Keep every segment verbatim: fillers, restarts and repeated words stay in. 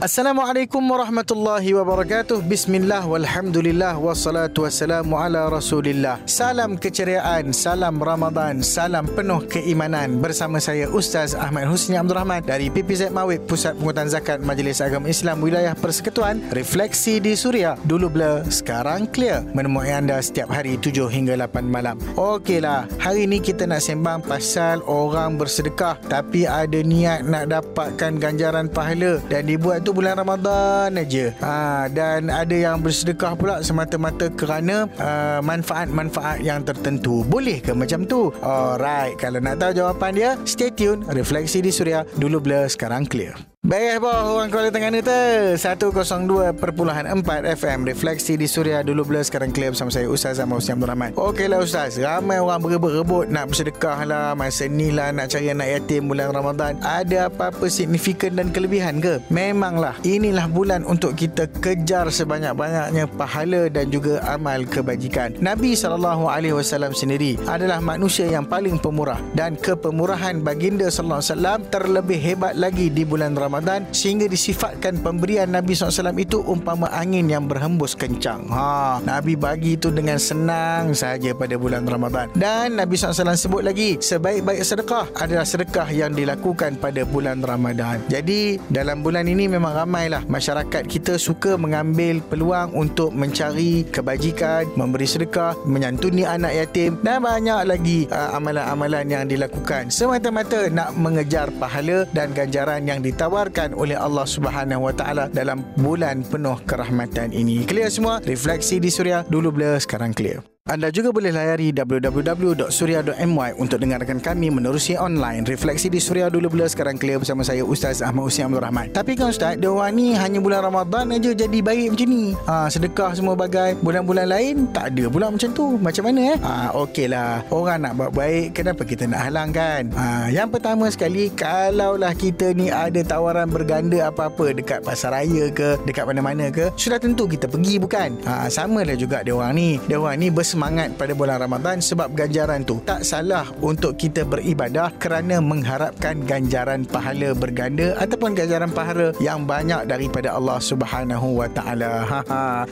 Assalamualaikum warahmatullahi wabarakatuh. Bismillah, walhamdulillah, wassalatu wassalamu ala rasulillah. Salam keceriaan, salam Ramadan, salam penuh keimanan. Bersama saya Ustaz Ahmad Husni Abdul Rahman dari P P Z Mawib, Pusat Pungutan Zakat Majlis Agama Islam Wilayah Persekutuan. Refleksi di Suria, dulu blur, sekarang clear, menemui anda setiap hari tujuh hingga lapan malam. Okeylah, hari ni kita nak sembang pasal orang bersedekah tapi ada niat nak dapatkan ganjaran pahala dan dibuat tu bulan Ramadan aja. Ha, dan ada yang bersedekah pula semata-mata kerana uh, manfaat-manfaat yang tertentu. Boleh ke macam tu? Alright, kalau nak tahu jawapan dia, stay tune. Refleksi di Suria, dulu blur, sekarang clear. Baik boh, orang Kuala Tengganu tu seratus dua perpuluhan empat F M. Refleksi di Suria, dulu blur, sekarang clear, bersama saya Ustaz Ahmad Husni Abdul Rahman. Okeylah Ustaz, ramai orang berebut-rebut nak bersedekah lah, masa ni lah nak cari anak yatim bulan Ramadan. Ada apa-apa signifikan dan kelebihan ke? Memanglah inilah bulan untuk kita kejar sebanyak-banyaknya pahala dan juga amal kebajikan. Nabi sallallahu alaihi wasallam sendiri adalah manusia yang paling pemurah, dan kepemurahan baginda sallallahu alaihi wasallam terlebih hebat lagi di bulan Ramadan, sehingga disifatkan pemberian Nabi sallallahu alaihi wasallam itu umpama angin yang berhembus kencang. Ha, Nabi bagi itu dengan senang sahaja pada bulan Ramadan. Dan Nabi sallallahu alaihi wasallam sebut lagi, sebaik-baik sedekah adalah sedekah yang dilakukan pada bulan Ramadan. Jadi dalam bulan ini memang ramailah masyarakat kita suka mengambil peluang untuk mencari kebajikan, memberi sedekah, menyantuni anak yatim dan banyak lagi uh, amalan-amalan yang dilakukan semata-mata nak mengejar pahala dan ganjaran yang ditawar oleh Allah Subhanahu Wa Taala dalam bulan penuh kerahmatan ini. Clear semua? Refleksi di Suria, dulu blur, sekarang clear. Anda juga boleh layari w w w dot suria dot m y untuk dengarkan kami menerusi online. Refleksi di Suria, dulu blur, sekarang clear, bersama saya Ustaz Ahmad Husni Abdul Rahman. Tapi kan Ustaz, diorang ni hanya bulan Ramadan aja jadi baik macam ni. Ha, sedekah semua bagai, bulan-bulan lain tak ada pula macam tu. Macam mana eh? Ha, okeylah, orang nak buat baik, kenapa kita nak halangkan? Ha, yang pertama sekali, kalaulah kita ni ada tawaran berganda apa-apa dekat pasar raya ke, dekat mana-mana ke, sudah tentu kita pergi bukan? Ha, sama lah juga diorang ni. Diorang ni bersemangat semangat pada bulan Ramadan sebab ganjaran tu. Tak salah untuk kita beribadah kerana mengharapkan ganjaran pahala berganda ataupun ganjaran pahala yang banyak daripada Allah Subhanahu Wa Taala.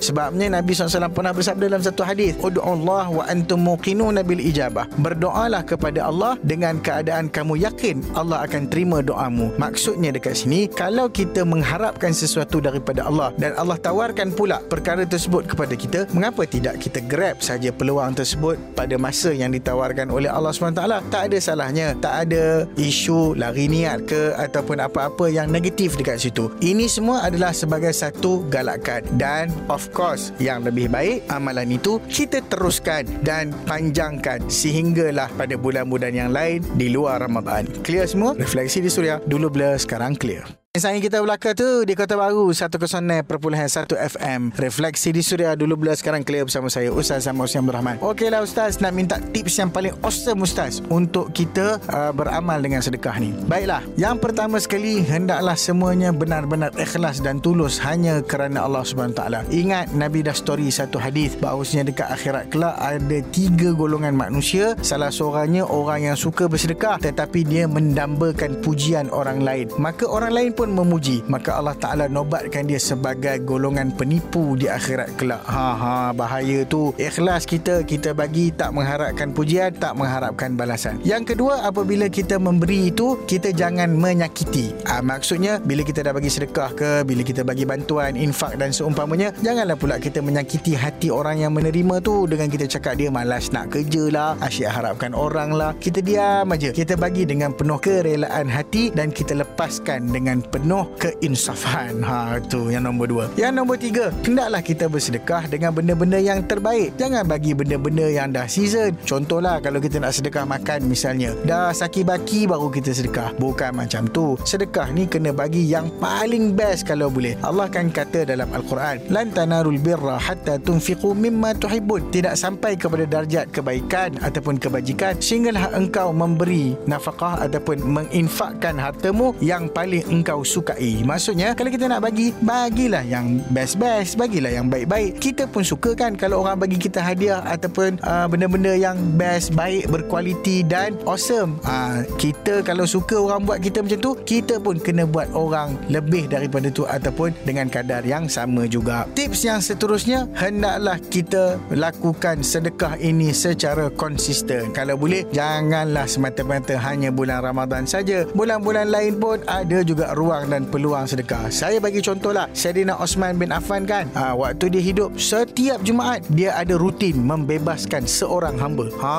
Sebabnya Nabi sallallahu alaihi wasallam pernah bersabda dalam satu hadis, "Ud'ullah wa antum muqinuna bil ijabah." Berdoalah kepada Allah dengan keadaan kamu yakin Allah akan terima doamu. Maksudnya dekat sini, kalau kita mengharapkan sesuatu daripada Allah dan Allah tawarkan pula perkara tersebut kepada kita, mengapa tidak kita grab saja peluang tersebut pada masa yang ditawarkan oleh Allah subhanahu wa taala? Tak ada salahnya, tak ada isu lari niat ke ataupun apa-apa yang negatif dekat situ. Ini semua adalah sebagai satu galakan, dan of course yang lebih baik amalan itu kita teruskan dan panjangkan sehinggalah pada bulan-bulan yang lain di luar Ramadan. Clear semua? Refleksi di Suria, dulu blur, sekarang clear. Sangi kita belaka tu di Kota Baru seratus perpuluhan satu F M. Refleksi di Suria, dulu blur, sekarang clear, bersama saya Ustaz Ahmad Husni Abdul Rahman. Okeylah Ustaz, nak minta tips yang paling awesome Ustaz untuk kita uh, beramal dengan sedekah ni. Baiklah, yang pertama sekali, hendaklah semuanya benar-benar ikhlas dan tulus hanya kerana Allah Subhanahu Taala. Ingat Nabi dah story satu hadis bahawasanya dekat akhirat kelak ada tiga golongan manusia. Salah seorangnya orang yang suka bersedekah tetapi dia mendambakan pujian orang lain, maka orang lain pun memuji, maka Allah Ta'ala nobatkan dia sebagai golongan penipu di akhirat kelak. Ha ha, bahaya tu. Ikhlas kita, kita bagi, tak mengharapkan pujian, tak mengharapkan balasan. Yang kedua, apabila kita memberi itu, kita jangan menyakiti. Ha, maksudnya, bila kita dah bagi sedekah ke, bila kita bagi bantuan, infak dan seumpamanya, janganlah pula kita menyakiti hati orang yang menerima tu dengan kita cakap dia malas nak kerja lah, asyik harapkan orang lah. Kita diam aja. Kita bagi dengan penuh kerelaan hati dan kita lepaskan dengan penuh penuh keinsafan. Ha, tu yang nombor dua. Yang nombor tiga, hendaklah kita bersedekah dengan benda-benda yang terbaik. Jangan bagi benda-benda yang dah season. Contohlah, kalau kita nak sedekah makan misalnya, dah saki baki baru kita sedekah. Bukan macam tu. Sedekah ni kena bagi yang paling best kalau boleh. Allah kan kata dalam Al-Quran, "Lan tanarul birra hatta tunfiqu mimma tuhibbun." Tidak sampai kepada darjat kebaikan ataupun kebajikan sehinggalah engkau memberi nafkah ataupun menginfakkan hartamu yang paling engkau kau sukai. Maksudnya, kalau kita nak bagi, bagilah yang best-best, bagilah yang baik-baik. Kita pun suka kan kalau orang bagi kita hadiah ataupun uh, benda-benda yang best, baik, berkualiti dan awesome. uh, Kita kalau suka orang buat kita macam tu, kita pun kena buat orang lebih daripada tu ataupun dengan kadar yang sama juga. Tips yang seterusnya, hendaklah kita lakukan sedekah ini secara konsisten. Kalau boleh, janganlah semata-mata hanya bulan Ramadan saja. Bulan-bulan lain pun ada juga ruang dan peluang sedekah. Saya bagi contohlah, Saidina Osman bin Affan kan, ha, waktu dia hidup, setiap Jumaat dia ada rutin membebaskan seorang hamba. Ha,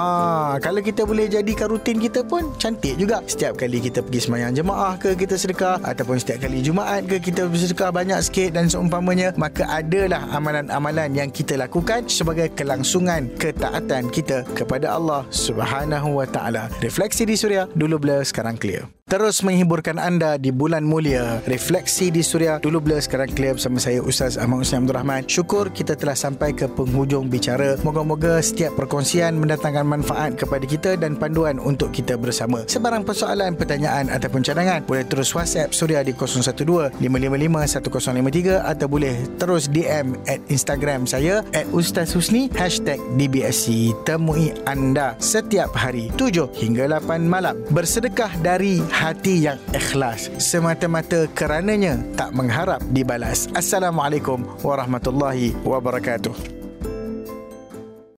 kalau kita boleh jadikan rutin kita pun cantik juga. Setiap kali kita pergi sembahyang jemaah ke kita sedekah, ataupun setiap kali Jumaat ke kita bersedekah banyak sikit dan seumpamanya, maka adalah amalan-amalan yang kita lakukan sebagai kelangsungan ketaatan kita kepada Allah Subhanahu wa taala. Refleksi di Suria, dulu blur sekarang clear. Terus menghiburkan anda di bulan mulia. Refleksi di Suria, dulu blur sekarang clear, bersama saya Ustaz Ahmad Husni Abdul Rahman. Syukur kita telah sampai ke penghujung bicara. Moga-moga setiap perkongsian mendatangkan manfaat kepada kita dan panduan untuk kita bersama. Sebarang persoalan, pertanyaan ataupun cadangan, boleh terus WhatsApp Suria di kosong satu dua lima lima lima satu kosong lima tiga atau boleh terus D M at Instagram saya at Ustaz Husni hashtag D B S C. Temui anda setiap hari tujuh hingga lapan malam. Bersedekah dari hati yang ikhlas, semata-mata kerananya tak mengharap dibalas. Assalamualaikum warahmatullahi wabarakatuh.